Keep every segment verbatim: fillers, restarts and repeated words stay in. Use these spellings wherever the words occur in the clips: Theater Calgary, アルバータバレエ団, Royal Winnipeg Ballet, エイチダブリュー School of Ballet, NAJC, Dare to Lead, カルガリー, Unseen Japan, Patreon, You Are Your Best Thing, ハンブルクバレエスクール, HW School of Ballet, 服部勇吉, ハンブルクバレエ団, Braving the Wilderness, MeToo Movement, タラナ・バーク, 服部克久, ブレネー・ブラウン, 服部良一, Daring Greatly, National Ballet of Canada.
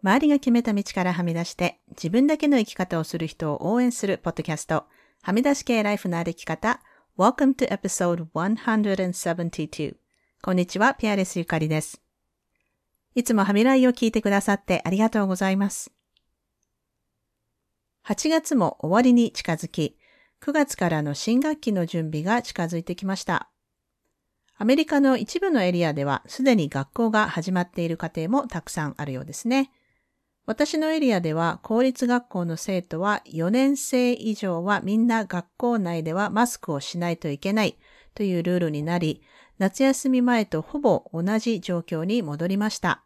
周りが決めた道からはみ出して自分だけの生き方をする人を応援するポッドキャスト、はみ出し系ライフの歩き方。Welcome to episode one seventy-two。こんにちは、ピアレスゆかりです。いつもはみらいを聞いてくださってありがとうございます。はちがつも終わりに近づき、くがつからの新学期の準備が近づいてきました。アメリカの一部のエリアではすでに学校が始まっている家庭もたくさんあるようですね。私のエリアでは公立学校の生徒はよねん生以上はみんな学校内ではマスクをしないといけないというルールになり、夏休み前とほぼ同じ状況に戻りました。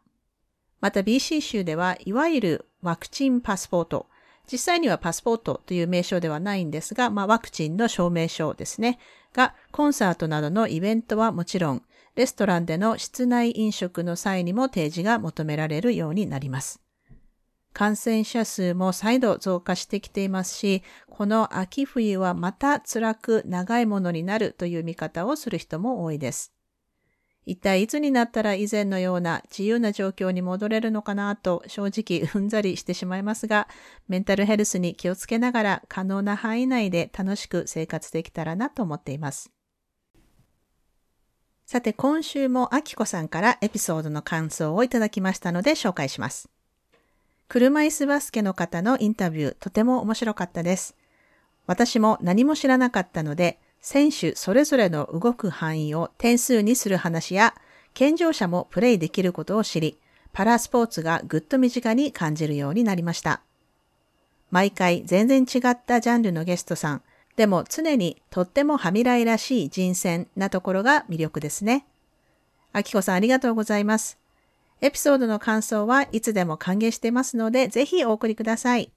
また ビーシー 州ではいわゆるワクチンパスポート、実際にはパスポートという名称ではないんですが、まあワクチンの証明書ですね、がコンサートなどのイベントはもちろん、レストランでの室内飲食の際にも提示が求められるようになります。感染者数も再度増加してきていますし、この秋冬はまた辛く長いものになるという見方をする人も多いです。一体いつになったら以前のような自由な状況に戻れるのかなと正直うんざりしてしまいますが、メンタルヘルスに気をつけながら可能な範囲内で楽しく生活できたらなと思っています。さて今週もあきこさんからエピソードの感想をいただきましたので紹介します。車椅子バスケの方のインタビュー、とても面白かったです。私も何も知らなかったので、選手それぞれの動く範囲を点数にする話や、健常者もプレイできることを知り、パラスポーツがぐっと身近に感じるようになりました。毎回全然違ったジャンルのゲストさん、でも常にとってもはみらいらしい人選なところが魅力ですね。あきこさんありがとうございます。エピソードの感想はいつでも歓迎していますので、ぜひお送りください。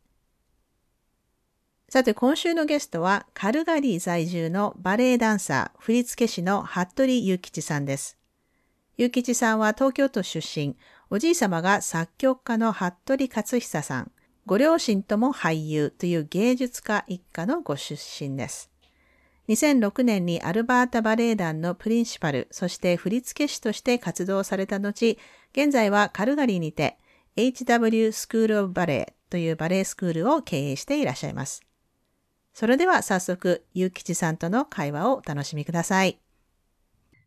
さて今週のゲストは、カルガリー在住のバレエダンサー、振付師の服部勇吉さんです。勇吉さんは東京都出身、おじい様が作曲家の服部克久さん、ご両親とも俳優という芸術家一家のご出身です。にせんろくねんにアルバータバレエ団のプリンシパル、そして振付師として活動された後、現在はカルガリーにて エイチダブリュー School of Ballet というバレエスクールを経営していらっしゃいます。それでは早速、ゆうきちさんとの会話をお楽しみください。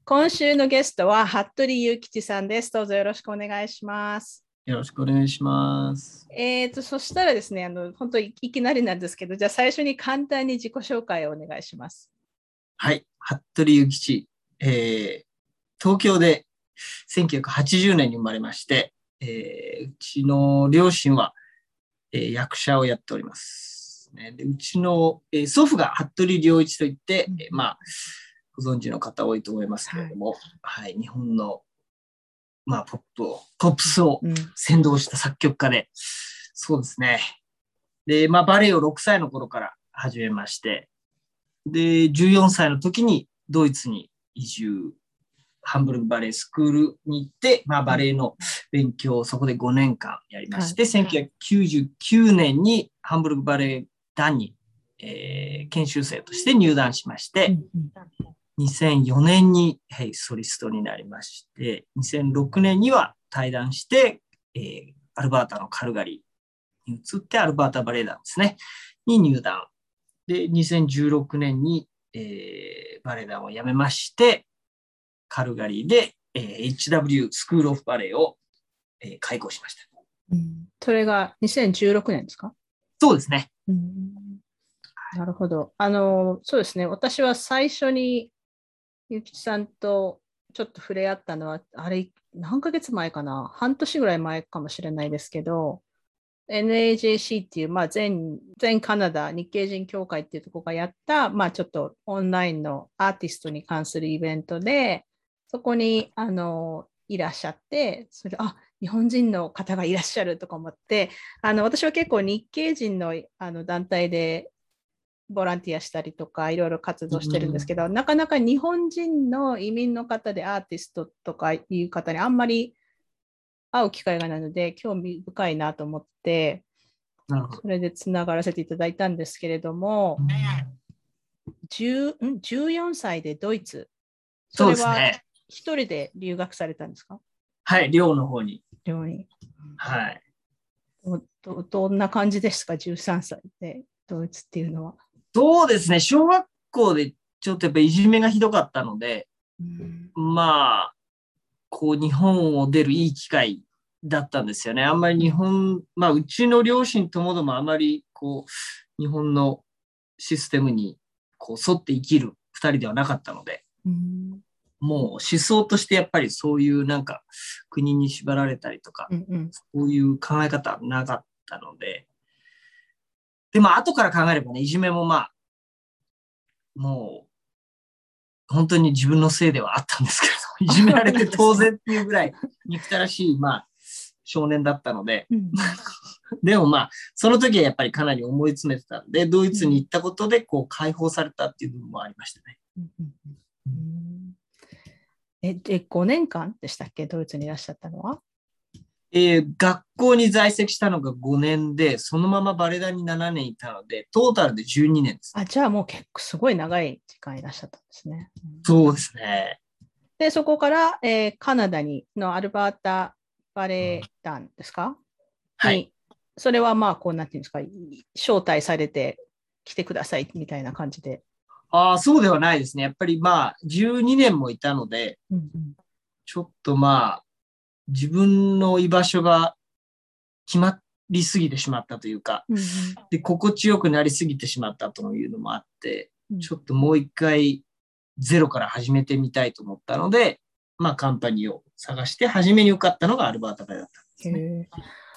今週のゲストは服部ゆうきちさんです。どうぞよろしくお願いします。よろしくお願いします。えーと、そしたらですね、あの、本当いきなりなんですけど、じゃあ最初に簡単に自己紹介をお願いします。はい、服部勇吉、えー、東京でせんきゅうひゃくはちじゅうねんに生まれまして、えー、うちの両親は、えー、役者をやっております、ね。で、うちの、えー、祖父が服部良一といって、うん、えー、まあ、ご存知の方多いと思いますけれども、はい、はい、日本のまあ、ポップを、ポップスを先導した作曲家で、うん、そうですね。で、まあ、バレエをろくさいの頃から始めまして、で、じゅうよんさいの時にドイツに移住、ハンブルクバレエスクールに行って、まあ、バレエの勉強をそこでごねんかんやりまして、はい、せんきゅうひゃくきゅうじゅうきゅうねんにハンブルクバレエ団に、えー、研修生として入団しまして、うん、にせんよねんに、はい、ソリストになりまして、にせんろくねんには退団して、えー、アルバータのカルガリーに移って、アルバータバレエ団ですね、に入団。で、にせんじゅうろくねんに、えー、バレエ団を辞めまして、カルガリーで、えー、エイチダブリュー スクールオフバレエを、えー、開講しました。うん、それがにせんじゅうろくねんですか？そうですね。うん、なるほど。あの、そうですね。私は最初にゆうきちさんとちょっと触れ合ったのは、あれ、何ヶ月前かな、半年ぐらい前かもしれないですけど、エヌエージェーシー っていう、まあ、全、全カナダ日系人協会っていうところがやった、まあ、ちょっとオンラインのアーティストに関するイベントで、そこにあのいらっしゃって、それ、あ、日本人の方がいらっしゃるとか思って、あの私は結構日系人の、あの団体で、ボランティアしたりとかいろいろ活動してるんですけど、うん、なかなか日本人の移民の方でアーティストとかいう方にあんまり会う機会がないので興味深いなと思って、それでつながらせていただいたんですけれども、うん、じゅうよんさいでドイツ、それは一人で留学されたんですか？そうですね、はい、寮の方に、寮に、はい、ど, どんな感じですか、じゅうさんさいで同一っていうのは。そうですね、小学校でちょっとやっぱりいじめがひどかったので、うん、まあこう日本を出るいい機会だったんですよね。あんまり日本、まあうちの両親ともどもあまりこう日本のシステムにこう沿って生きるふたりではなかったので、うん、もう思想としてやっぱりそういうなんか国に縛られたりとか、うんうん、そういう考え方はなかったので、でも後から考えればね、いじめもまあもう本当に自分のせいではあったんですけど、いじめられて当然っていうぐらい憎たらしいまあ少年だったので、うん、でもまあその時はやっぱりかなり思い詰めてたんで、ドイツに行ったことでこう解放されたっていう部分もありましたね。うんうん、えでごねんかんでしたっけ、ドイツにいらっしゃったのは。えー、学校に在籍したのがごねんで、そのままバレエ団にななねんいたので、トータルでじゅうにねんです。あ、じゃあもう結構すごい長い時間いらっしゃったんですね。うん、そうですね。でそこから、えー、カナダにのアルバータバレエ団ですか、うん、はい。それはまあこうなんていうんですか、招待されて来てくださいみたいな感じで。ああ、そうではないですね。やっぱりまあじゅうにねんもいたので、うんうん、ちょっとまあ自分の居場所が決まりすぎてしまったというか、うんうん、で心地よくなりすぎてしまったというのもあって、うん、ちょっともう一回ゼロから始めてみたいと思ったので、まあ、カンパニーを探して初めに受かったのがアルバータバレだったんですね。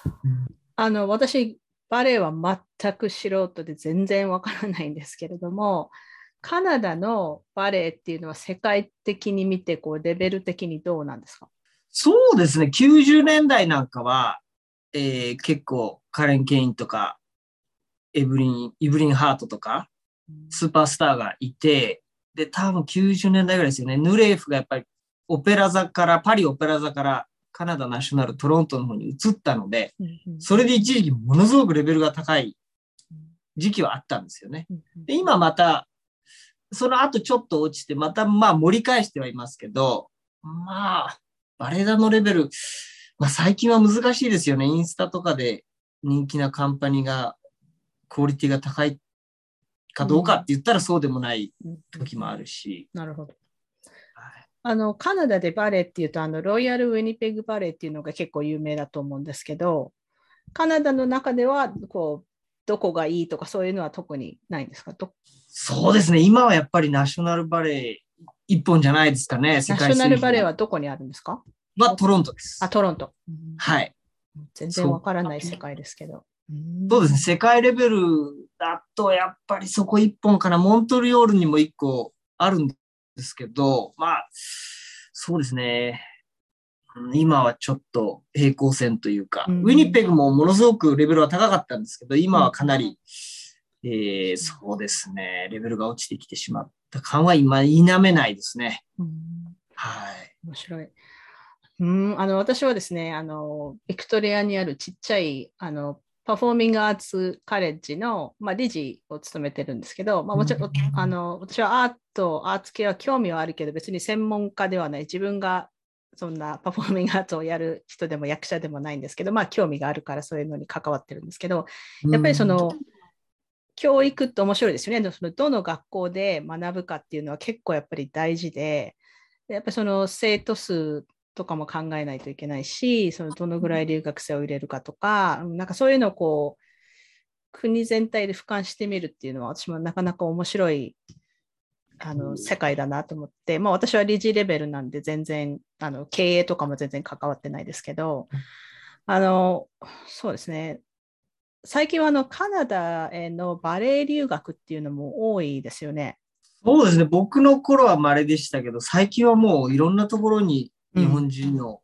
うん、あの私バレエは全く素人で全然わからないんですけれども、カナダのバレエっていうのは世界的に見てこうレベル的にどうなんですか？そうですね。きゅうじゅうねんだいなんかは、えー、結構カレン・ケインとかエブリン、イブリン・ハートとかスーパースターがいて、で多分きゅうじゅうねんだいぐらいですよね。ヌレーフがやっぱりオペラ座からパリオペラ座からカナダナショナルトロントの方に移ったので、それで一時期ものすごくレベルが高い時期はあったんですよね。で今またその後ちょっと落ちて、またまあ盛り返してはいますけど、まあバレエ団のレベル、まあ、最近は難しいですよね。インスタとかで人気なカンパニーがクオリティが高いかどうかって言ったらそうでもない時もあるし、うんうん、なるほど。はい、あのカナダでバレエっていうと、あのロイヤルウィニペグバレエっていうのが結構有名だと思うんですけど、カナダの中ではこうどこがいいとかそういうのは特にないんですか？どそうですね、今はやっぱりナショナルバレエ一本じゃないですかね。世界ナショナルバレーはどこにあるんですか？はトロントです。あ、トロント。はい。全然わからない世界ですけど。そうですね。世界レベルだとやっぱりそこ一本かな。モントリオールにも一個あるんですけど、まあそうですね。今はちょっと平行線というか、うん、ウィニペグもものすごくレベルは高かったんですけど、今はかなり、うん、えー、そうですね。レベルが落ちてきてしまって。感は今否めないですね。うん、はい。面白い。うん、あの私はですね、あのビクトリアにあるちっちゃいあのパフォーミングアーツカレッジの、まあ、理事を務めてるんですけど、まあ、もちろんあの私はアートアーツ系は興味はあるけど別に専門家ではない、自分がそんなパフォーミングアーツをやる人でも役者でもないんですけど、まあ、興味があるからそういうのに関わってるんですけど、やっぱりその、うん、教育って面白いですよね。そのどの学校で学ぶかっていうのは結構やっぱり大事で、やっぱりその生徒数とかも考えないといけないし、そのどのぐらい留学生を入れるかとか、なんかそういうのをこう国全体で俯瞰してみるっていうのは私もなかなか面白いあの世界だなと思って、まあ、私は理事レベルなんで全然あの経営とかも全然関わってないですけど、あのそうですね、最近はあのカナダへのバレエ留学っていうのも多いですよね。そうですね。僕の頃は稀でしたけど、最近はもういろんなところに日本人の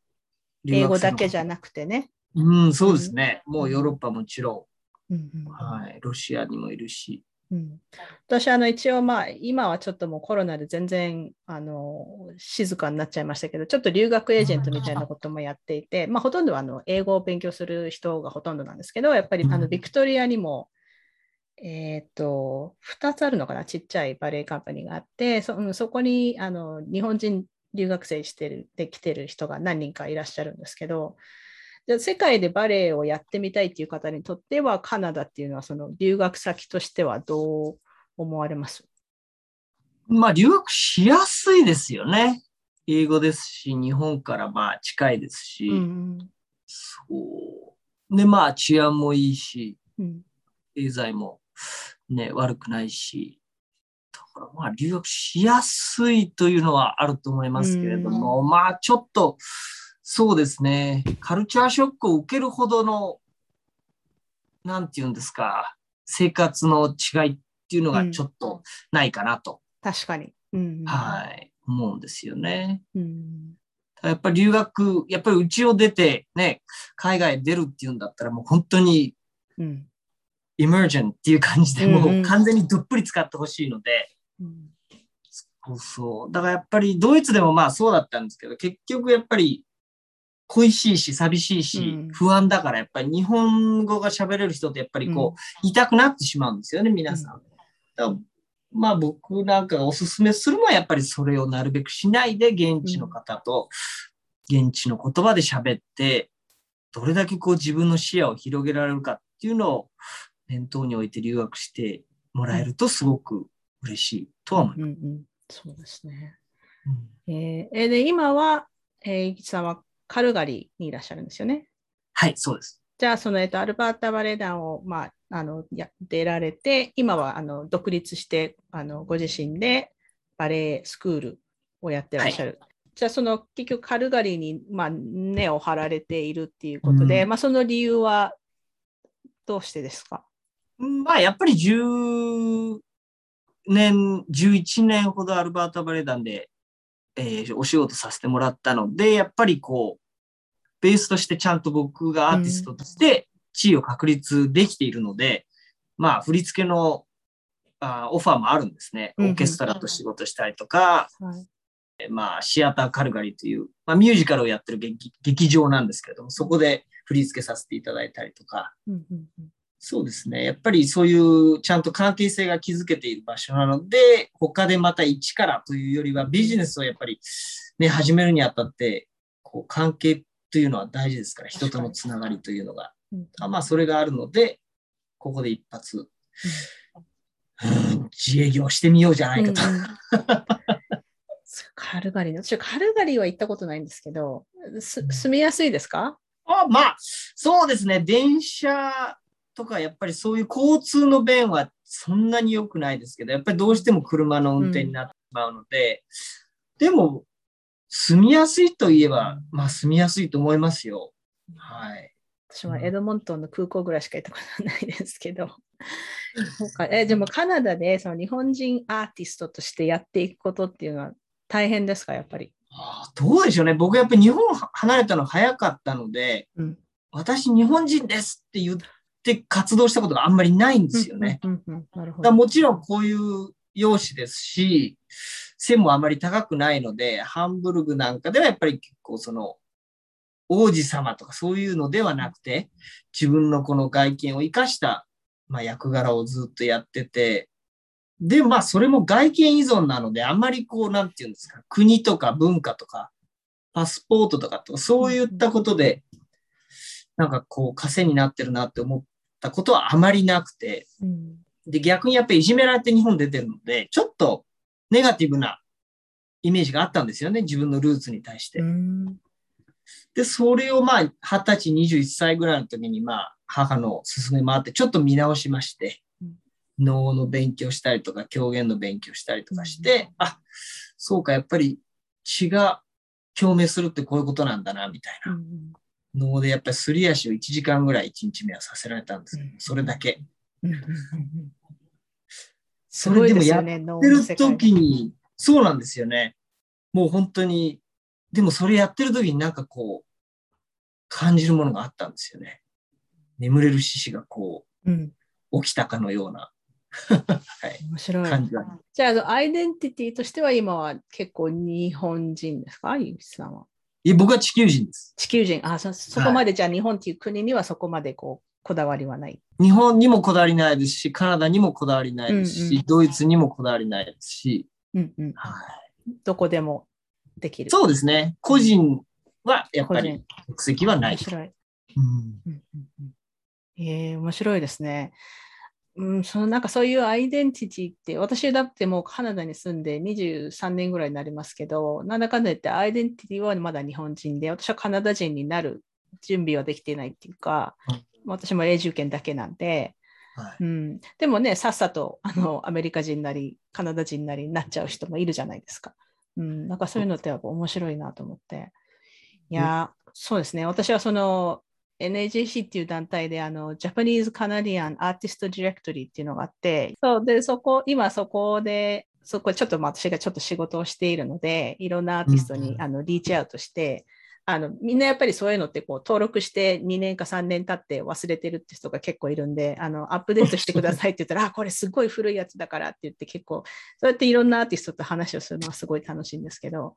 留学生の、うん、英語だけじゃなくてね。うん、そうですね。うん、もうヨーロッパもちろん、うんうん、はい、ロシアにもいるし。うん、私あの一応まあ今はちょっともうコロナで全然あの静かになっちゃいましたけど、ちょっと留学エージェントみたいなこともやっていて、まあ、ほとんどはあの英語を勉強する人がほとんどなんですけど、やっぱりあのビクトリアにも、うん、えーとふたつあるのかな、ちっちゃいバレエカンパニーがあって、 そ, そこにあの日本人留学生してるで来てる人が何人かいらっしゃるんですけど、じゃあ世界でバレエをやってみたいっていう方にとってはカナダっていうのはその留学先としてはどう思われます？まあ、留学しやすいですよね。英語ですし、日本からまあ近いですし、うん、そうでまあ治安もいいし、うん、経済も、ね、悪くないし、だからまあ留学しやすいというのはあると思いますけれども、うん、まあちょっとそうですね、カルチャーショックを受けるほどのなんていうんですか、生活の違いっていうのがちょっとないかなと、うん、確かに、うん、はい思うんですよね、うん、やっぱり留学やっぱり家を出てね海外出るっていうんだったらもう本当にイマージェンっていう感じでもう完全にどっぷり使ってほしいので、うん、そうそうだからやっぱりドイツでもまあそうだったんですけど結局やっぱり恋しいし寂しいし不安だからやっぱり日本語が喋れる人ってやっぱりこう痛くなってしまうんですよね皆さん。だからまあ僕なんかがおすすめするのはやっぱりそれをなるべくしないで現地の方と現地の言葉で喋ってどれだけこう自分の視野を広げられるかっていうのを念頭に置いて留学してもらえるとすごく嬉しいとは思います。うんうん、そうですね。うん、えー、で今は、えー、イキさんはカルガリーにいらっしゃるんですよね。はい、そうです。じゃあその、えっと、アルバータバレエ団を、まあ、あのや出られて今はあの独立してあのご自身でバレエスクールをやってらっしゃる、はい、じゃあその結局カルガリーに、まあ、根を張られているっていうことで、うんまあ、その理由はどうしてですか？まあ、やっぱりじゅうねんじゅういちねんほどアルバータバレエ団で、えー、お仕事させてもらったのでやっぱりこうベースとしてちゃんと僕がアーティストとして地位を確立できているので、うん、まあ振り付けのあオファーもあるんですね。オーケストラと仕事したりとか、うんはい、まあシアターカルガリという、まあ、ミュージカルをやってる 劇, 劇場なんですけれどもそこで振り付けさせていただいたりとか、うん、そうですねやっぱりそういうちゃんと関係性が築けている場所なので他でまた一からというよりはビジネスをやっぱり、ね、始めるにあたってこう関係というのは大事ですから人とのつながりというのが、うん、あまあそれがあるのでここで一発、うん、自営業してみようじゃないかと、うん、カルガリーの私カルガリーは行ったことないんですけどす住みやすいですか？あまあそうですね電車とかやっぱりそういう交通の便はそんなに良くないですけどやっぱりどうしても車の運転になってしまうので、うん、でも住みやすいといえば、まあ、住みやすいと思いますよ、はい、私はエドモントンの空港ぐらいしか行ったことないですけどそうかえでもカナダでその日本人アーティストとしてやっていくことっていうのは大変ですか？やっぱりあどうでしょうね僕やっぱり日本離れたの早かったので、うん、私日本人ですって言って活動したことがあんまりないんですよね。もちろんこういう容姿ですし背もあまり高くないのでハンブルグなんかではやっぱり結構その王子様とかそういうのではなくて自分のこの外見を生かした、まあ、役柄をずっとやっててでまあそれも外見依存なのであんまりこうなんていうんですか国とか文化とかパスポートとかとかそういったことでなんかこう枷になってるなって思ったことはあまりなくて、うんで逆にやっぱりいじめられて日本出てるのでちょっとネガティブなイメージがあったんですよね自分のルーツに対して。でそれをまあはたちにじゅういっさいぐらいの時にまあ母の勧めもあってちょっと見直しまして能、うん、の勉強したりとか狂言の勉強したりとかして、うん、あそうかやっぱり血が共鳴するってこういうことなんだなみたいな能、うん、でやっぱりすり足をいちじかんぐらいいちにちめはさせられたんですけど、うん、それだけ。それでもやってる時にそうなんですよねもう本当にでもそれやってる時になんかこう感じるものがあったんですよね眠れる獅子がこう、うん、起きたかのような、はい、面白い感じが。じゃあアイデンティティとしては今は結構日本人ですか？ゆうきさんは。いや僕は地球人です。地球人。あ そ, そこまで、はい、じゃあ日本っていう国にはそこまでこうこだわりはない。日本にもこだわりないですしカナダにもこだわりないですし、うんうん、ドイツにもこだわりないですし、うんうんはい、どこでもできる。そうですね個人はやっぱり国籍はない。面白い。うんうん、えー、面白いですね。うん、そのなんかそういうアイデンティティって、私だってもうカナダに住んでにじゅうさんねんぐらいになりますけど、なんだかんだ言ってアイデンティティはまだ日本人で、私はカナダ人になる準備はできていないっていうか、はい、私も永住権だけなんで、はい、うん、でもね、さっさとあのアメリカ人なりカナダ人なりになっちゃう人もいるじゃないですか、うん、なんかそういうのってやっぱ面白いなと思って。いや、うん、そうですね、私はそのエヌエージェーシー っていう団体で、あのジャパニーズ・カナディアン・アーティスト・ディレクトリーっていうのがあって、そうで、そこ今そこでそこちょっと私がちょっと仕事をしているので、いろんなアーティストに、うん、あのリーチアウトして、あのみんなやっぱりそういうのってこう登録してにねんかさんねん経って忘れてるって人が結構いるんで、あのアップデートしてくださいって言ったらあ、これすごい古いやつだからって言って、結構そうやっていろんなアーティストと話をするのはすごい楽しいんですけど、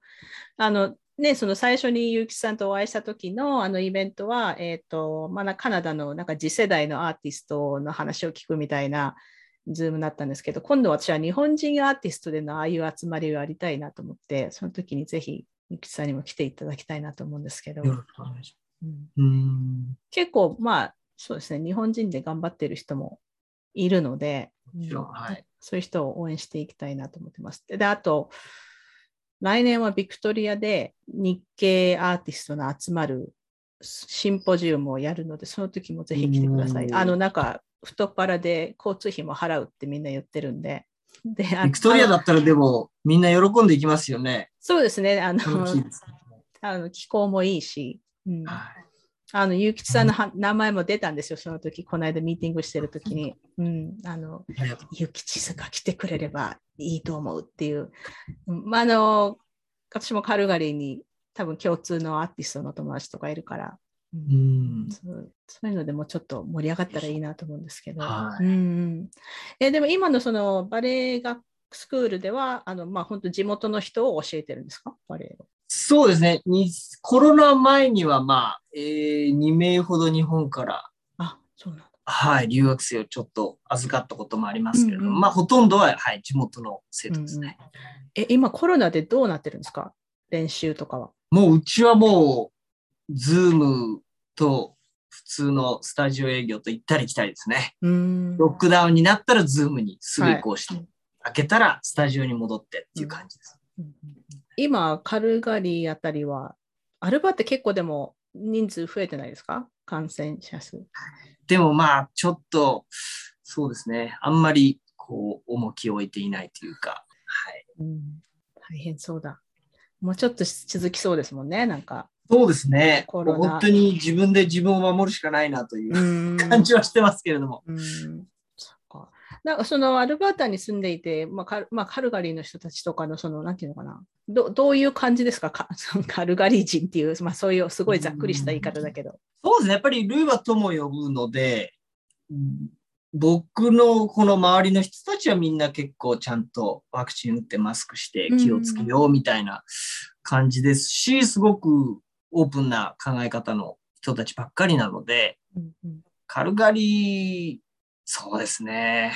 あのね、その最初に結城さんとお会いした時のあのイベントは、えーとまあ、カナダのなんか次世代のアーティストの話を聞くみたいなズームだったんですけど、今度私は日本人アーティストでのああいう集まりをやりたいなと思って、その時にぜひ結城さんにも来ていただきたいなと思うんですけど、うんうん、結構まあそうですね、日本人で頑張ってる人もいるので、はい、そういう人を応援していきたいなと思ってます。で、あと来年はビクトリアで日系アーティストの集まるシンポジウムをやるので、その時もぜひ来てください。あのなんか太っ腹で交通費も払うってみんな言ってるんで、でビクトリアだったらでもみんな喜んでいきますよね。そうですね、あのあの気候もいいし、うん、あの結城さんの、うん、名前も出たんですよ、その時この間ミーティングしてる時に、うん、あの結城が来てくれればいいと思うっていう、まあ、あの私もカルガリーに多分共通のアーティストの友達とかいるから、うん、そう、そういうのでもちょっと盛り上がったらいいなと思うんですけど、はい、うん、えでも今のそのバレエ学スクールではあの、まあ、本当地元の人を教えてるんですか、バレエを。そうですね、にコロナ前には、まあえー、にめいほど日本から、あ、そうなんだ、はい、留学生をちょっと預かったこともありますけれども、うんうん、まあ、ほとんどは、はい、地元の生徒ですね、うんうん、え今コロナでどうなってるんですか、練習とかは。もううちはもうズームと普通のスタジオ営業と行ったり来たりですね。うん、ロックダウンになったらズームにすぐ移行して、はい、開けたらスタジオに戻ってっていう感じです、うんうん、今カルガリーあたりはアルバって結構でも人数増えてないですか、感染者数。でもまあちょっとそうですね、あんまりこう重きを置いていないというか、はい、うん、大変そうだ。もうちょっと続きそうですもんね、なんか。そうですね、コロナ本当に自分で自分を守るしかないなという感じはしてますけれども、うんうん、なんかそのアルバータに住んでいて、まあカルまあ、カルガリーの人たちとかの、そのなんていうのかな、 ど, どういう感じですか、かカルガリー人っていう、まあ、そういうすごいざっくりした言い方だけど。そうですね、やっぱりルーは友を呼ぶので、僕のこの周りの人たちはみんな結構ちゃんとワクチン打ってマスクして気をつけようみたいな感じですし、すごくオープンな考え方の人たちばっかりなので、うんうん、カルガリー、そうですね、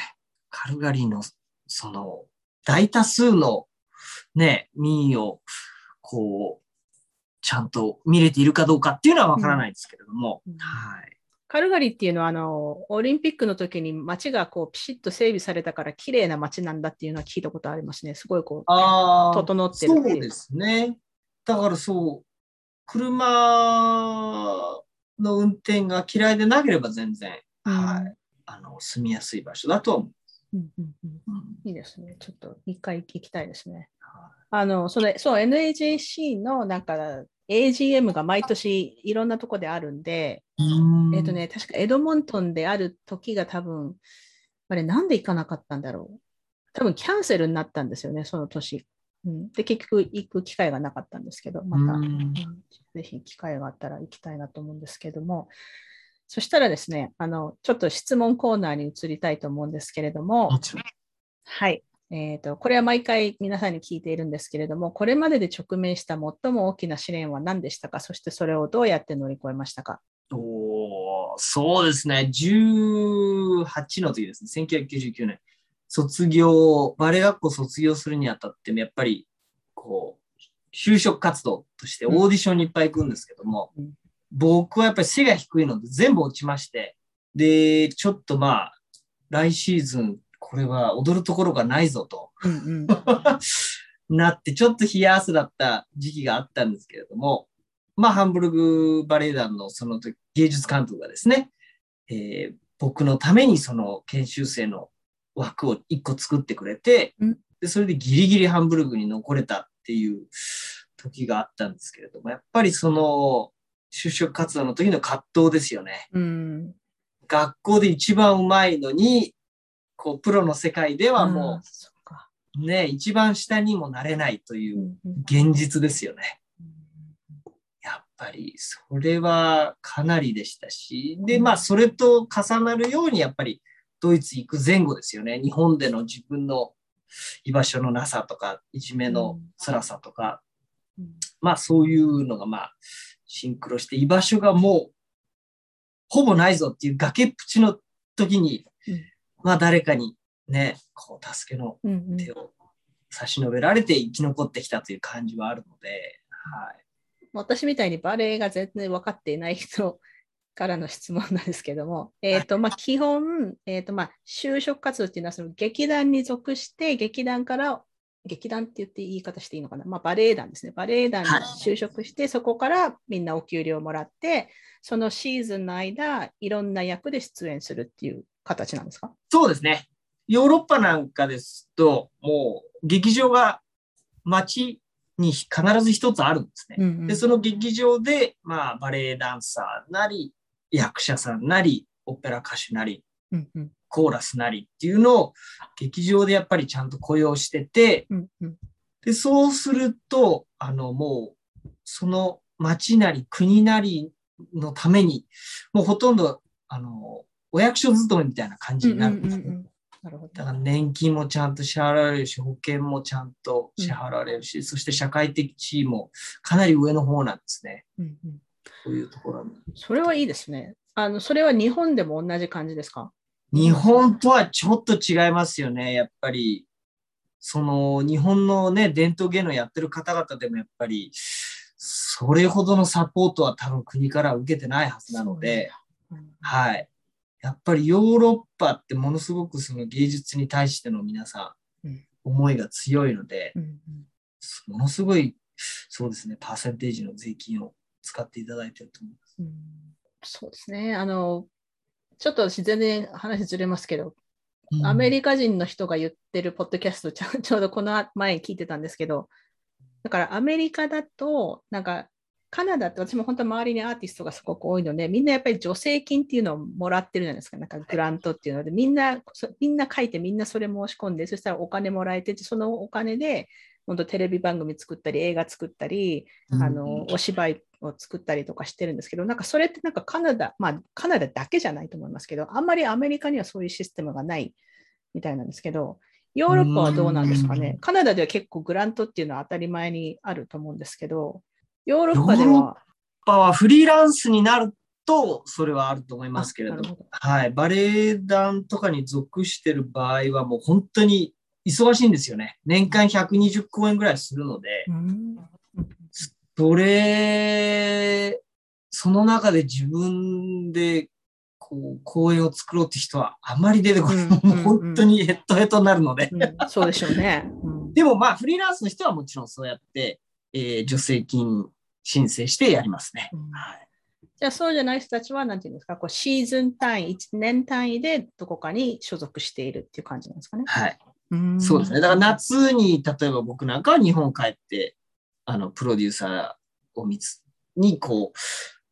カルガリーのその大多数のね民意をこうちゃんと見れているかどうかっていうのはわからないですけれども、うん、はい、カルガリーっていうのはあのオリンピックの時に街がこうピシッと整備されたから綺麗な街なんだっていうのは聞いたことありますね。すごいこう整ってるっていう。そうですね。だからそう車の運転が嫌いでなければ全然、うん、はい、あの住みやすい場所だと思う。うんうんうん、いいですね。ちょっと一回行きたいですね。あのそれそう エヌエージェーシー のなんか エージーエム が毎年いろんなとこであるんで、んえっとね、確かエドモントンである時が多分あれなんで行かなかったんだろう。多分キャンセルになったんですよね、その年。うん、で結局行く機会がなかったんですけど、またぜひ機会があったら行きたいなと思うんですけども。そしたらですね、あのちょっと質問コーナーに移りたいと思うんですけれども、はい、えーと、これは毎回皆さんに聞いているんですけれども、これまでで直面した最も大きな試練は何でしたか、そしてそれをどうやって乗り越えましたか。お、そうですね、じゅうはちの時ですね、せんきゅうひゃくきゅうじゅうきゅうねん卒業、バレエ学校卒業するにあたってもやっぱりこう就職活動としてオーディションにいっぱい行くんですけども、うんうん、僕はやっぱり背が低いので全部落ちまして、で、ちょっとまあ、来シーズン、これは踊るところがないぞと、うんうん、なって、ちょっと冷や汗だった時期があったんですけれども、まあ、ハンブルグバレエ団のその時、芸術監督がですね、えー、僕のためにその研修生の枠を一個作ってくれて、うん、で、それでギリギリハンブルグに残れたっていう時があったんですけれども、やっぱりその、就職活動の時の葛藤ですよね、うん、学校で一番うまいのにこうプロの世界ではもう、うん、ね、一番下にもなれないという現実ですよね、うん、やっぱりそれはかなりでしたし、でまあそれと重なるようにやっぱりドイツ行く前後ですよね、日本での自分の居場所のなさとかいじめの辛さとか、うん、まあそういうのがまあシンクロして居場所がもうほぼないぞっていう崖っぷちの時に、うん、まあ誰かにねこう助けの手を差し伸べられて生き残ってきたという感じはあるので、はい、私みたいにバレエが全然分かっていない人からの質問なんですけども、えーとまあ、基本、えーとまあ、就職活動っていうのはその劇団に属して劇団から劇団って言って言い方していいのかな、まあ、バレエ団ですね、バレエ団に就職して、はい、そこからみんなお給料をもらってそのシーズンの間いろんな役で出演するっていう形なんですか？そうですね、ヨーロッパなんかですともう劇場が街に必ず一つあるんですね、うんうん、でその劇場で、まあ、バレエダンサーなり役者さんなりオペラ歌手なり、うんうん、コーラスなりっていうのを劇場でやっぱりちゃんと雇用してて、うんうん、でそうするとあのもうその町なり国なりのためにもうほとんどあのお役所勤めみたいな感じになるんです、ね、うんうんうん、なるほど。だから年金もちゃんと支払われるし保険もちゃんと支払われるし、うん、そして社会的地位もかなり上の方なんですね、うんうん、そういうところに。それはいいですね。あのそれは日本でも同じ感じですか？日本とはちょっと違いますよね。やっぱりその日本のね伝統芸能やってる方々でもやっぱりそれほどのサポートは多分国から受けてないはずなので、うん、はい、やっぱりヨーロッパってものすごくその芸術に対しての皆さん、うん、思いが強いので、うんうん、ものすごいそうですねパーセンテージの税金を使っていただいてると思います、うん、そうですね。あのちょっと私全然話ずれますけど、うん、アメリカ人の人が言ってるポッドキャストち ょ, ちょうどこの前聞いてたんですけど、だからアメリカだとなんかカナダって私も本当周りにアーティストがすごく多いのでみんなやっぱり助成金っていうのをもらってるじゃないですか、なんかグラントっていうので、みんなみんな書いてみんなそれ申し込んでそしたらお金もらえて、そのお金で本当テレビ番組作ったり映画作ったり、うん、あのお芝居を作ったりとかしてるんですけど、なんかそれってなんかカナダ、まあカナダだけじゃないと思いますけどあんまりアメリカにはそういうシステムがないみたいなんですけど、ヨーロッパはどうなんですかね、うん、カナダでは結構グラントっていうのは当たり前にあると思うんですけど、ヨーロッパではヨーロッパはフリーランスになるとそれはあると思いますけれども、はい、バレエ団とかに属してる場合はもう本当に忙しいんですよね。年間ひゃくにじゅっこうえんぐらいするので、うん、それその中で自分でこう公演を作ろうって人はあまり出てこない、うんうんうん、本当にヘッドヘッドになるので、うん、そうでしょうね、うん、でもまあフリーランスの人はもちろんそうやって、えー、助成金申請してやりますね、うん、はい、じゃあそうじゃない人たちは何て言うんですか、こうシーズン単位いちねん単位でどこかに所属しているっていう感じなんですかね。はい、うん、そうですね。だから夏に例えば僕なんかは日本帰ってあのプロデューサーを見つにこう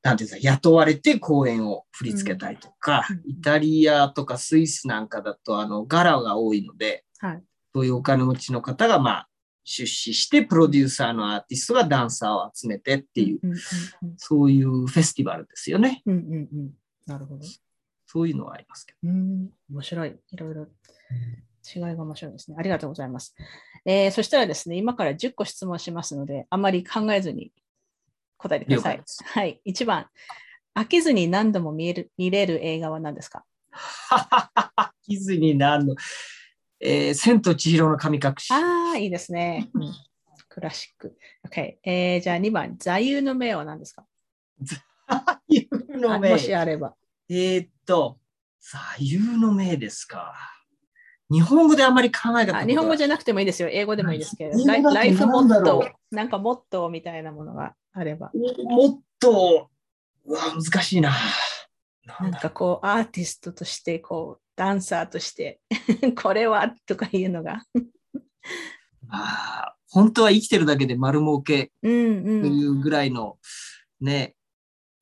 なんていうんですか雇われて公演を振り付けたりとか、うん、イタリアとかスイスなんかだとあのガラが多いので、はい、そういうお金持ちの方がまあ出資してプロデューサーのアーティストがダンサーを集めてっていう、うんうんうん、そういうフェスティバルですよね、うんうんうん、なるほど。そういうのはありますけど、うん、面白い、いろいろ違いが面白いですね。ありがとうございます、えー、そしたらですね今からじゅっこ質問しますのであまり考えずに答えてください。はい、いちばん、飽きずに何度も 見える、見れる映画は何ですか？飽きずに何度、えー、千と千尋の神隠し。ああ、いいですね、うん、クラシック、okay、えー、じゃあにばん、座右の銘は何ですか？左右の銘。もしあれば。えー、っと、左右の銘ですか。日本語であんまり考えたことない。日本語じゃなくてもいいですよ。英語でもいいですけど。ライ、ライフモットー、なんかモットーみたいなものがあれば。モットー、うわ、難しいな。なんかこう、アーティストとして、こう、ダンサーとして、これはとかいうのが。ああ、本当は生きてるだけで丸儲けというぐらいのね、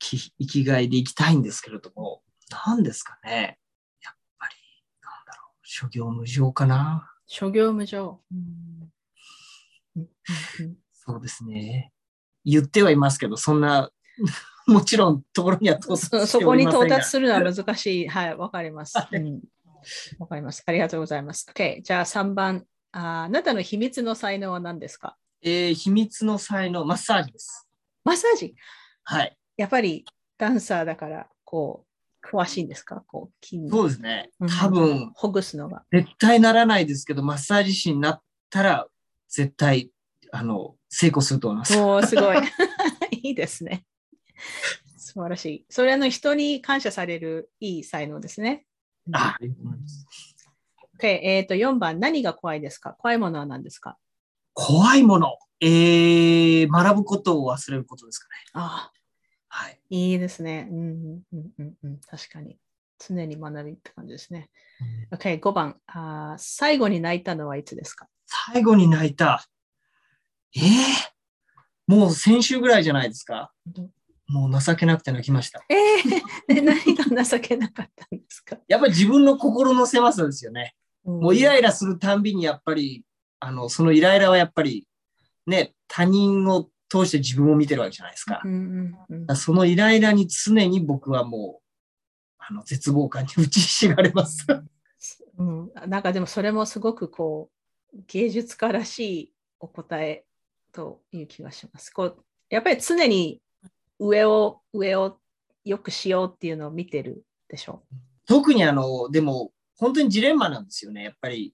うんうん、生きがいでいきたいんですけれども、何ですかね。やっぱり、なんだろう、諸行無常かな。諸行無常。うん、そうですね。言ってはいますけど、そんな。もちろんところには到達しておりませんが、そこに到達するのは難しい。はい、わかります。わ、うん、かります。ありがとうございます。Okay、じゃあさんばんあ、あなたの秘密の才能は何ですか？えー、秘密の才能、マッサージです。マッサージ？はい。やっぱりダンサーだから、こう、詳しいんですか？こう筋そうですね。多分、うん、ほぐすのが。絶対ならないですけど、マッサージ師になったら、絶対あの成功すると思います。おー、すごい。いいですね。素晴らしい。それの人に感謝されるいい才能ですね。ありがとうございます。Okay、えっと、よんばん、何が怖いですか？怖いものは何ですか？怖いもの。えー、学ぶことを忘れることですかね。ああ、はい。いいですね。うんうんうんうん。確かに。常に学びって感じですね。うん、okay、ごばんあ、最後に泣いたのはいつですか？最後に泣いた。えー、もう先週ぐらいじゃないですか。もう情けなくて泣きました。ええー、何が情けなかったんですか？やっぱり自分の心の狭さですよね。うん、もうイライラするたんびにやっぱりあのそのイライラはやっぱりね他人を通して自分を見てるわけじゃないですか。うんうんうん、だそのイライラに常に僕はもうあの絶望感に打ちひしがれます。うん、なんかでもそれもすごくこう芸術家らしいお答えという気がします。こうやっぱり常に上を上をよくしようっていうのを見てるでしょう。特にあのでも本当にジレンマなんですよね。やっぱり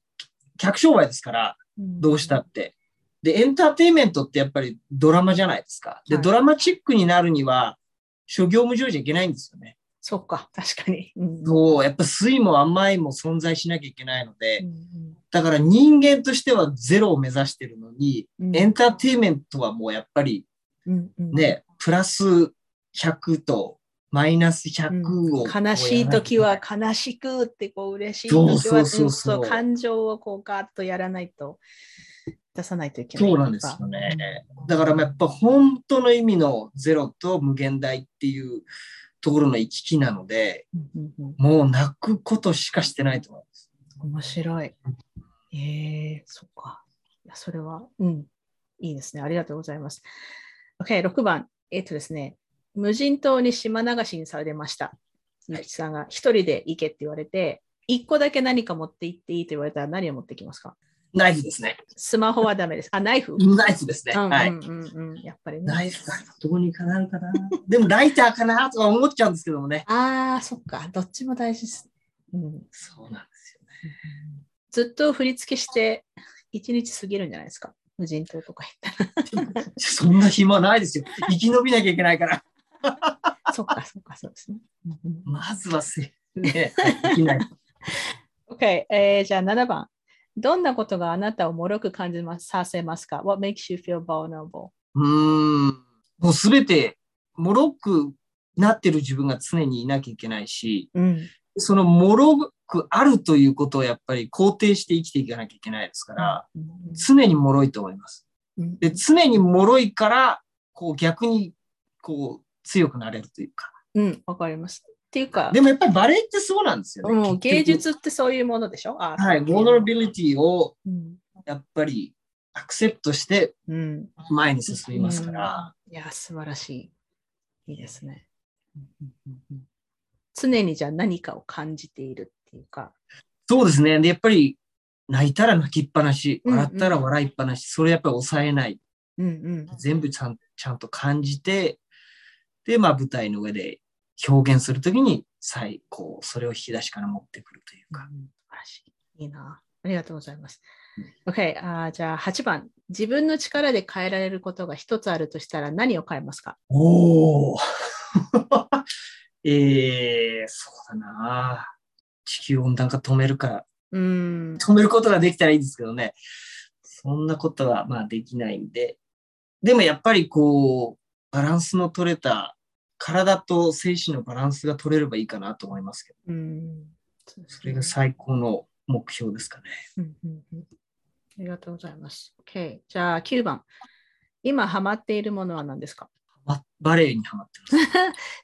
客商売ですからどうしたって、うん、でエンターテインメントってやっぱりドラマじゃないですか。で、はい、ドラマチックになるには諸行無常じゃいけないんですよね。そっか確かに、うん、そうやっぱ酸も甘いも存在しなきゃいけないので、うん、だから人間としてはゼロを目指してるのに、うん、エンターテインメントはもうやっぱり、うんうん、ねプラスひゃくとマイナスひゃくを、うん、悲しい時は悲しくってこう嬉しい時はそう感情をこうガーッとやらないと出さないといけない。そうなんですよね。だからやっぱ本当の意味のゼロと無限大っていうところの行き来なので、うんうんうん、もう泣くことしかしてないと思います。面白い。えー、そっか。いやそれはうんいいですね。ありがとうございます。Okay、ろくばん。えっとですね、無人島に島流しにされました。ゆきさんが一人で行けって言われて、一個だけ何か持って行っていいと言われたら何を持ってきますか？ナイフですね。スマホはダメです。あ、ナイフ？ナイフですね。うんうんうんうん、やっぱりね。ナイフがどこにかなるかな。でもライターかなとか思っちゃうんですけどもね。ああ、そっか。どっちも大事です。うん。そうなんですよね。ずっと振り付けして一日過ぎるんじゃないですか。無人島とか行ったらそんな暇ないですよ。生き延びなきゃいけないからそっかそっかそうですねまずはせ、ね、できないOK、えー、じゃあななばんどんなことがあなたをもろく感じますさせますか？ What makes you feel vulnerable？ うーんもうすべてもろくなってる自分が常にいなきゃいけないし、うん、そのもろあるということをやっぱり肯定して生きていかなきゃいけないですから、うん、常に脆いと思います。うん、で常に脆いからこう逆にこう強くなれるというか。うん、わかります。っていうか。でもやっぱりバレエってそうなんですよね。もう芸術ってそういうものでしょ。あはい、ボーダービリティをやっぱりアクセプトして前に進みますから。うんうん、いや素晴らしい。いいですね。常にじゃあ何かを感じている。っていうかそうですね。でやっぱり泣いたら泣きっぱなし、笑ったら笑いっぱなし、うんうん、それやっぱり抑えない、うんうん、全部ちゃん、ちゃんと感じてで、まあ、舞台の上で表現するときに最高それを引き出しから持ってくるというか、うん、素晴らしい。いいなありがとうございます、うん、OK あじゃあはちばん自分の力で変えられることが一つあるとしたら何を変えますか？おおえー、そうだな。地球温暖化止めるか、うん、止めることができたらいいですけどね。そんなことはまあできないんで。でもやっぱりこう、バランスの取れた、体と精神のバランスが取れればいいかなと思いますけど。うん、そうですね。それが最高の目標ですかね。うんうんうん、ありがとうございます。Okay、じゃあきゅうばん。今ハマっているものは何ですか？バレエにハマってま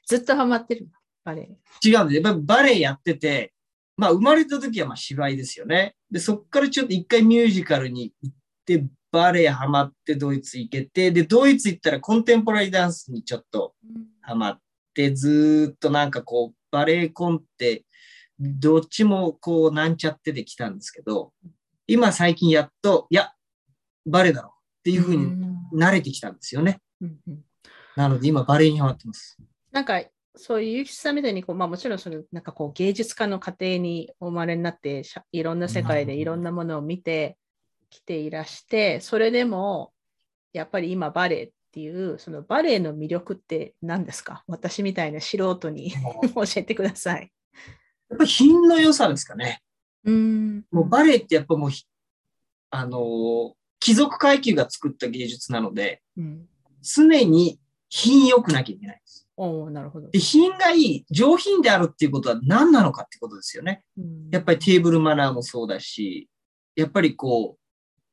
す。ずっとハマってるバレエ。違うんです。やっぱりバレエやってて、まあ生まれた時はまあ芝居ですよね。で、そこからちょっと一回ミュージカルに行って、バレエハマってドイツ行けて、で、ドイツ行ったらコンテンポラリーダンスにちょっとハマって、ずーっとなんかこう、バレエコンって、どっちもこう、なんちゃってできたんですけど、今最近やっと、いや、バレエだろっていうふうに慣れてきたんですよね。うんうん、なので今バレエにハマってます。なんかそういうゆきさんみたいにこう、まあ、もちろんそのなんかこう芸術家の家庭にお生まれになっていろんな世界でいろんなものを見てきていらして、それでもやっぱり今バレエっていうそのバレエの魅力って何ですか？私みたいな素人に教えてください。やっぱり品の良さですかね。うんもうバレエってやっぱもうあのー、貴族階級が作った芸術なので、うん、常に品良くなきゃいけないです。おー、なるほど。で、品がいい、上品であるっていうことは何なのかってことですよね。うん、やっぱりテーブルマナーもそうだし、やっぱりこう、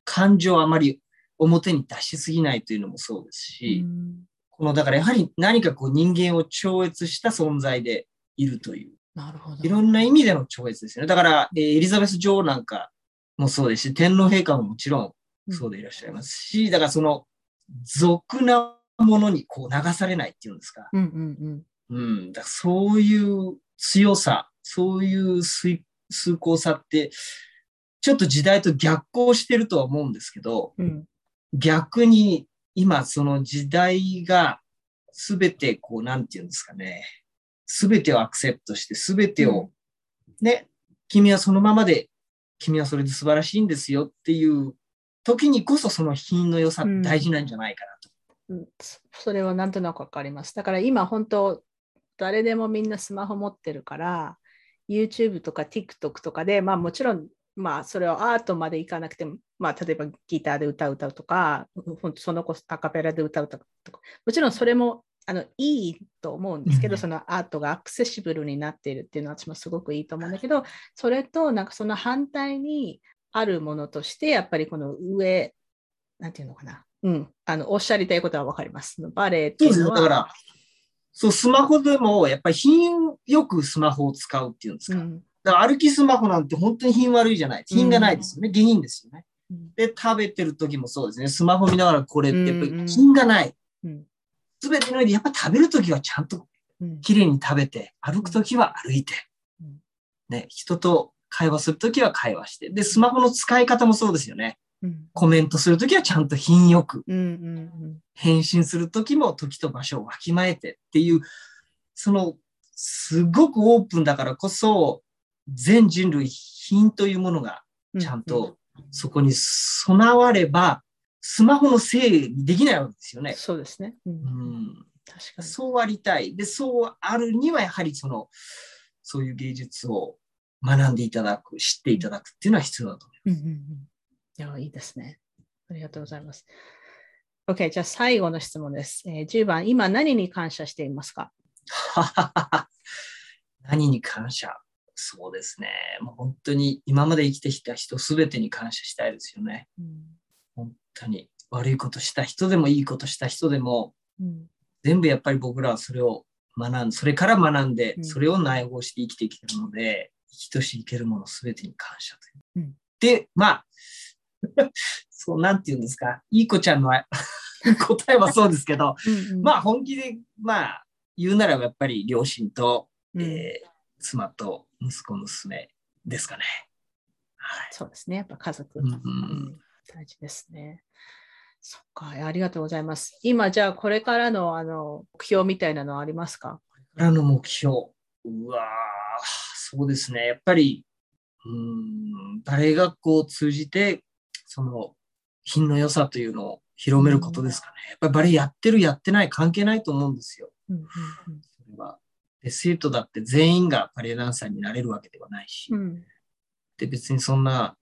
感情をあまり表に出しすぎないというのもそうですし、うん、この、だからやはり何かこう人間を超越した存在でいるという。なるほど。いろんな意味での超越ですよね。だから、えー、エリザベス女王なんかもそうですし、天皇陛下ももちろんそうでいらっしゃいますし、うん、だからその、俗なものにこう流されないっていうんですか。うんうんうん。うん。だからそういう強さ、そういう崇高さって、ちょっと時代と逆行してるとは思うんですけど、うん、逆に今その時代が全てこう、なんていうんですかね。すべてをアクセプトして、すべてを、ね、うん、君はそのままで、君はそれで素晴らしいんですよっていう時にこそその品の良さって大事なんじゃないかなと。うん、それはなんとなくわかります。だから今本当、誰でもみんなスマホ持ってるから、YouTube とか TikTok とかで、まあもちろん、まあそれをアートまでいかなくても、まあ例えばギターで歌う歌うとか、本当その子アカペラで歌うとか、もちろんそれも、あのいいと思うんですけど、そのアートがアクセシブルになっているっていうのは私もすごくいいと思うんだけど、それとなんかその反対にあるものとしてやっぱりこの上なんていうのかな、うん、あのおっしゃりたいことは分かります。バレエっていうのはそうです。だからそうスマホでもやっぱり品よくスマホを使うっていうんですか、うん、だから歩きスマホなんて本当に品悪いじゃない、品がないですよね、うん、下品ですよね、うん、で食べてる時もそうですね、スマホ見ながらこれってやっぱり品がない、うんうんうん、すべてのようにやっぱり食べるときはちゃんときれいに食べて、うん、歩くときは歩いて、うんね、人と会話するときは会話して、でスマホの使い方もそうですよね、うん、コメントするときはちゃんと品よく、うんうんうん、返信するときも時と場所をわきまえてっていう、そのすごくオープンだからこそ全人類品というものがちゃんとそこに備われば、うんうん、スマホのせいにできないわけですよね。そうですね。うん。うん、確かに。そうありたい。で、そうあるには、やはりその、そういう芸術を学んでいただく、知っていただくっていうのは必要だと思います。うんうんうん、いや、いいですね。ありがとうございます。OK、じゃあ最後の質問です。えー、じゅうばん、今何に感謝していますか？何に感謝？そうですね。もう本当に今まで生きてきた人すべてに感謝したいですよね。うん本当に悪いことした人でもいいことした人でも、うん、全部やっぱり僕らはそれを学んで、それから学んで、うん、それを内包して生きてきてるので、生きとし生けるもの全てに感謝という、うん、でまあそうなんていうんですか、いい子ちゃんの答えはそうですけどうん、うん、まあ本気でまあ言うならやっぱり両親と、うんえー、妻と息子娘ですかね、はい、そうですね、やっぱ家族、うんうん大事ですね。そっか、ありがとうございます。今じゃあこれからのあの目標みたいなのはありますか？これからの目標、うわー、そうですね。やっぱりうーんバレエ学校を通じてその品の良さというのを広めることですかね。やっぱりバレエやってるやってない関係ないと思うんですよ。うんうんうん、それはで生徒だって全員がバレエダンサーになれるわけではないし、うん、で別にそんな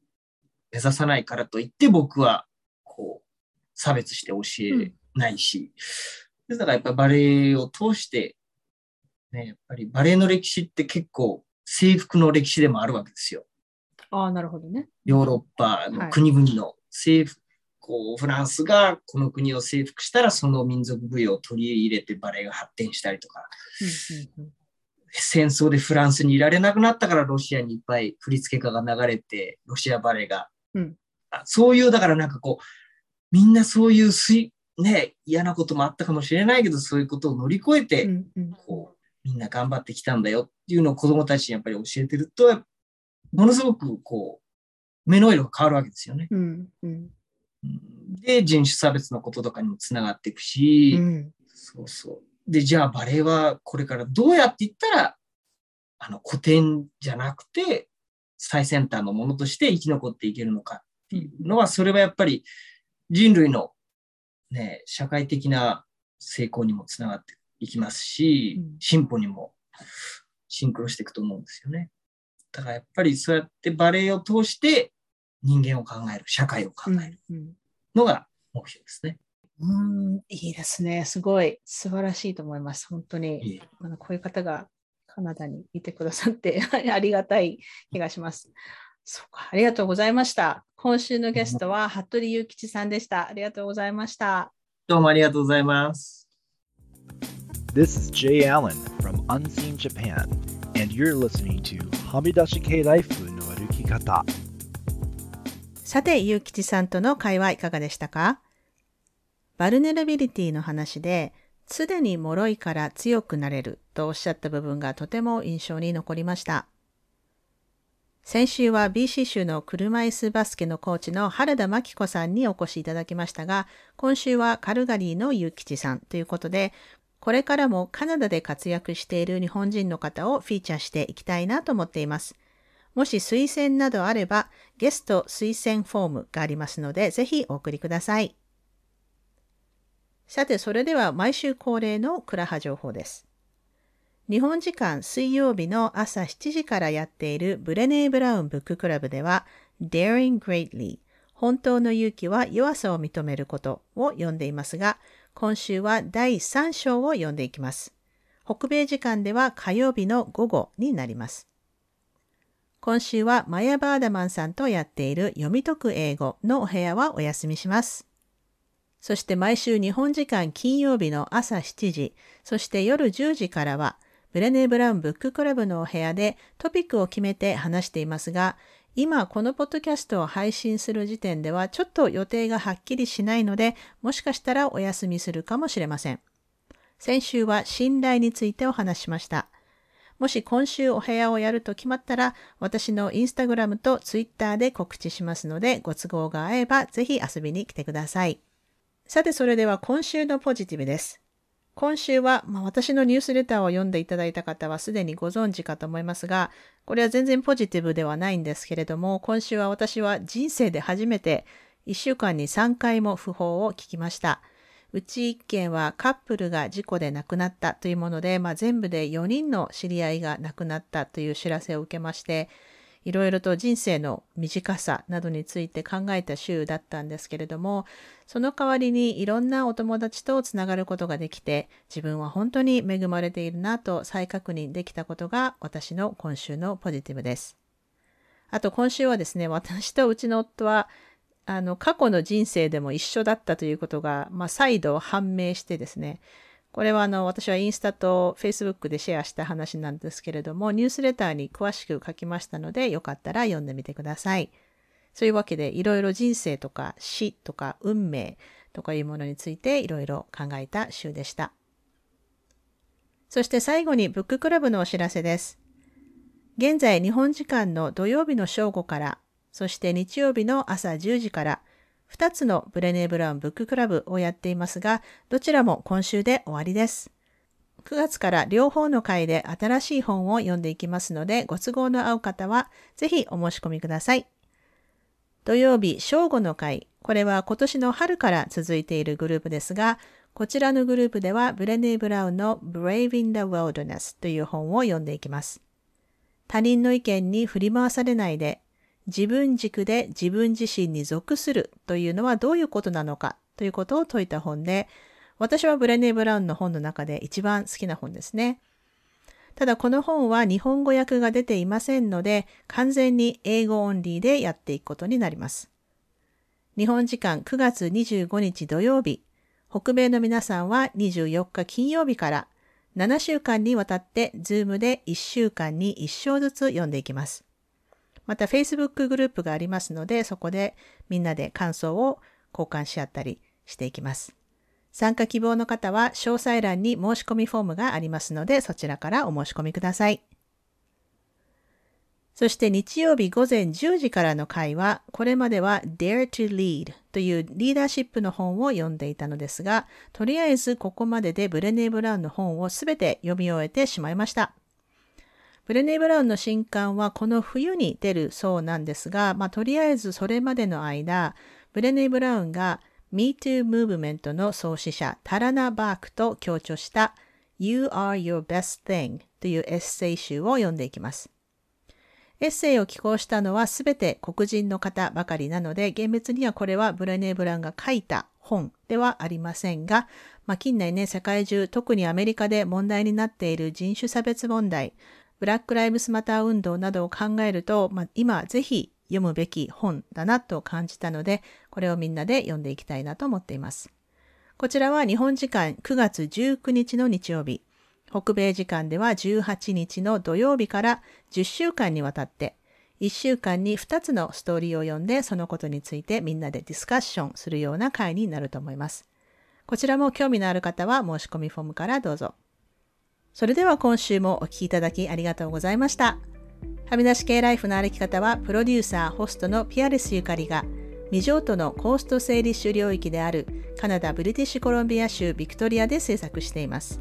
目指さないからといって僕はこう差別して教えないし、うん、だからやっぱりバレエを通して、ね、やっぱりバレエの歴史って結構制服の歴史でもあるわけですよ。ああ、なるほどね。ヨーロッパの国々の制服、はい、こうフランスがこの国を征服したらその民族舞踊を取り入れてバレエが発展したりとか、うんうんうん、戦争でフランスにいられなくなったからロシアにいっぱい振付家が流れてロシアバレエが、うん、そういうだからなんかこうみんなそういうね、嫌なこともあったかもしれないけどそういうことを乗り越えて、うんうん、こうみんな頑張ってきたんだよっていうのを子どもたちにやっぱり教えてるとものすごくこう目の色が変わるわけですよね、うんうんで人種差別のこととかにもつながっていくし、うん、そうそうでじゃあバレエはこれからどうやっていったらあの古典じゃなくて最先端のものとして生き残っていけるのかっていうのはそれはやっぱり人類の、ね、社会的な成功にもつながっていきますし、うん、進歩にもシンクロしていくと思うんですよね。だからやっぱりそうやってバレエを通して人間を考える、社会を考えるのが目標ですね。うん、うん、いいですね。すごい素晴らしいと思います。本当にいいあのこういう方がカナダにいてくださってありがたい気がします。そうか、ありがとうございました。今週のゲストは服部勇吉さんでした。ありがとうございました。どうもありがとうございます。This is Jay Allen from Unseen Japan, and you're listening to はみ出し系ライフの歩き方。さて、ゆうきちさんとの会話いかがでしたか？バルネラビリティの話で、常に脆いから強くなれるとおっしゃった部分がとても印象に残りました。先週は ビーシー 州の車椅子バスケのコーチの原田真紀子さんにお越しいただきましたが、今週はカルガリーのゆうきちさんということで、これからもカナダで活躍している日本人の方をフィーチャーしていきたいなと思っています。もし推薦などあれば、ゲスト推薦フォームがありますので、ぜひお送りください。さて、それでは毎週恒例のクラハ情報です。日本時間水曜日の朝しちじからやっているブレネー・ブラウンブッククラブでは、Daring Greatly、本当の勇気は弱さを認めることを読んでいますが、今週はだいさん章を読んでいきます。北米時間では火曜日の午後になります。今週はマヤ・バーダマンさんとやっている読み解く英語のお部屋はお休みします。そして毎週日本時間金曜日の朝しちじ、そして夜じゅうじからはブレネー・ブラウンブッククラブのお部屋でトピックを決めて話していますが、今このポッドキャストを配信する時点ではちょっと予定がはっきりしないので、もしかしたらお休みするかもしれません。先週は信頼についてお話ししました。もし今週お部屋をやると決まったら、私のインスタグラムとツイッターで告知しますので、ご都合が合えばぜひ遊びに来てください。さて、それでは今週のポジティブです。今週は、まあ、私のニュースレターを読んでいただいた方はすでにご存知かと思いますが、これは全然ポジティブではないんですけれども、今週は私は人生で初めていっしゅうかんにさんかいも訃報を聞きました。うちいっけんはカップルが事故で亡くなったというもので、まあ、全部でよにんの知り合いが亡くなったという知らせを受けまして、いろいろと人生の短さなどについて考えた週だったんですけれども、その代わりにいろんなお友達とつながることができて、自分は本当に恵まれているなと再確認できたことが私の今週のポジティブです。あと今週はですね、私とうちの夫は、あの過去の人生でも一緒だったということが、まあ、再度判明してですね、これはあの私はインスタとフェイスブックでシェアした話なんですけれども、ニュースレターに詳しく書きましたので、よかったら読んでみてください。そういうわけで、いろいろ人生とか死とか運命とかいうものについていろいろ考えた週でした。そして最後にブッククラブのお知らせです。現在日本時間の土曜日の正午から、そして日曜日の朝じゅうじからふたつのブレネー・ブラウンブッククラブをやっていますが、どちらも今週で終わりです。くがつから両方の回で新しい本を読んでいきますので、ご都合の合う方はぜひお申し込みください。土曜日正午の回、これは今年の春から続いているグループですが、こちらのグループではブレネー・ブラウンの Braving the Wilderness という本を読んでいきます。他人の意見に振り回されないで、自分軸で自分自身に属するというのはどういうことなのかということを説いた本で、私はブレネー・ブラウンの本の中で一番好きな本ですね。ただこの本は日本語訳が出ていませんので、完全に英語オンリーでやっていくことになります。日本時間くがつにじゅうごにち土曜日、北米の皆さんはにじゅうよっか金曜日からななしゅうかんにわたってZoomでいっしゅうかんにいっ章ずつ読んでいきます。また Facebook グループがありますので、そこでみんなで感想を交換し合ったりしていきます。参加希望の方は詳細欄に申し込みフォームがありますので、そちらからお申し込みください。そして日曜日ごぜんじゅうじからの回は、これまでは Dare to Lead というリーダーシップの本を読んでいたのですが、とりあえずここまででブレネー・ブラウンの本をすべて読み終えてしまいました。ブレネー・ブラウンの新刊はこの冬に出るそうなんですが、まあ、とりあえずそれまでの間、ブレネー・ブラウンがMeToo Movement の創始者タラナ・バークと共著した You Are Your Best Thing というエッセイ集を読んでいきます。エッセイを寄稿したのはすべて黒人の方ばかりなので、厳密にはこれはブレネー・ブラウンが書いた本ではありませんが、まあ、近年ね、世界中、特にアメリカで問題になっている人種差別問題、ブラック・ライブスマター運動などを考えると、まあ、今ぜひ読むべき本だなと感じたので、これをみんなで読んでいきたいなと思っています。こちらは日本時間くがつじゅうくにちの日曜日、北米時間ではじゅうはちにちの土曜日からじゅっしゅうかんにわたって、いっしゅうかんにふたつのストーリーを読んで、そのことについてみんなでディスカッションするような回になると思います。こちらも興味のある方は申し込みフォームからどうぞ。それでは今週もお聞きいただきありがとうございました。はみ出し系ライフの歩き方は、プロデューサー・ホストのピアレス・ゆかりが、未譲渡のコースト・セーリッシュ領域であるカナダ・ブリティッシュコロンビア州ビクトリアで制作しています。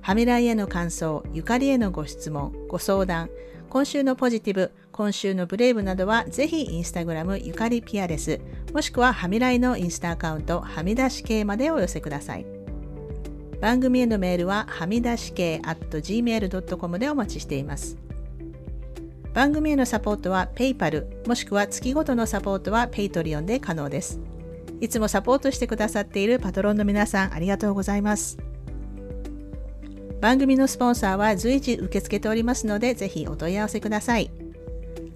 はみらいへの感想、ゆかりへのご質問、ご相談、今週のポジティブ、今週のブレイブなどは、ぜひインスタグラムゆかりピアレス、もしくははみらいのインスタアカウント、はみ出し系までお寄せください。番組へのメールは、はみ出し系 アットジーメールドットコム でお待ちしています。番組へのサポートは PayPal、もしくは月ごとのサポートは Patreon で可能です。いつもサポートしてくださっているパトロンの皆さん、ありがとうございます。番組のスポンサーは随時受け付けておりますので、ぜひお問い合わせください。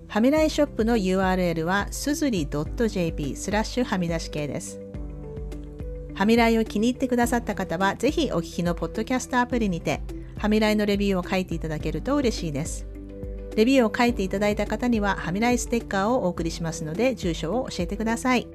はみらいショップの ユーアールエル はすずり .jp スラッシュはみ出し系です。はみらいを気に入ってくださった方は、ぜひお聞きのポッドキャストアプリにて、はみらいのレビューを書いていただけると嬉しいです。レビューを書いていただいた方にははみらいステッカーをお送りしますので、住所を教えてください。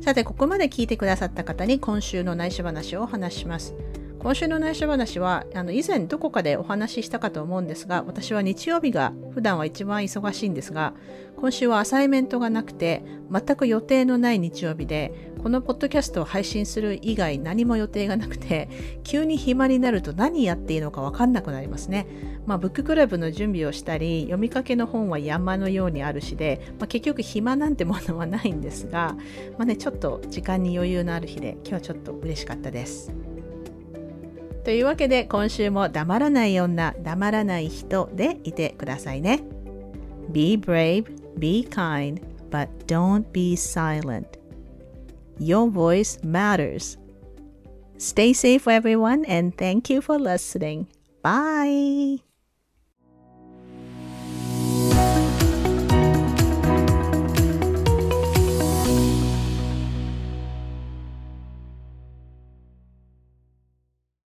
さて、ここまで聞いてくださった方に今週の内緒話をお話しします。今週の内緒話は、あの以前どこかでお話ししたかと思うんですが、私は日曜日が普段は一番忙しいんですが、今週はアサイメントがなくて全く予定のない日曜日で、このポッドキャストを配信する以外何も予定がなくて、急に暇になると何やっていいのか分かんなくなりますね。まあ、ブッククラブの準備をしたり、読みかけの本は山のようにあるしで、まあ、結局暇なんてものはないんですが、まあね、ちょっと時間に余裕のある日で、今日はちょっと嬉しかったです。というわけで、今週も黙らない女、黙らない人でいてくださいね。Be brave, be kind, but don't be silent. Your voice matters. Stay safe, everyone, and thank you for listening. Bye!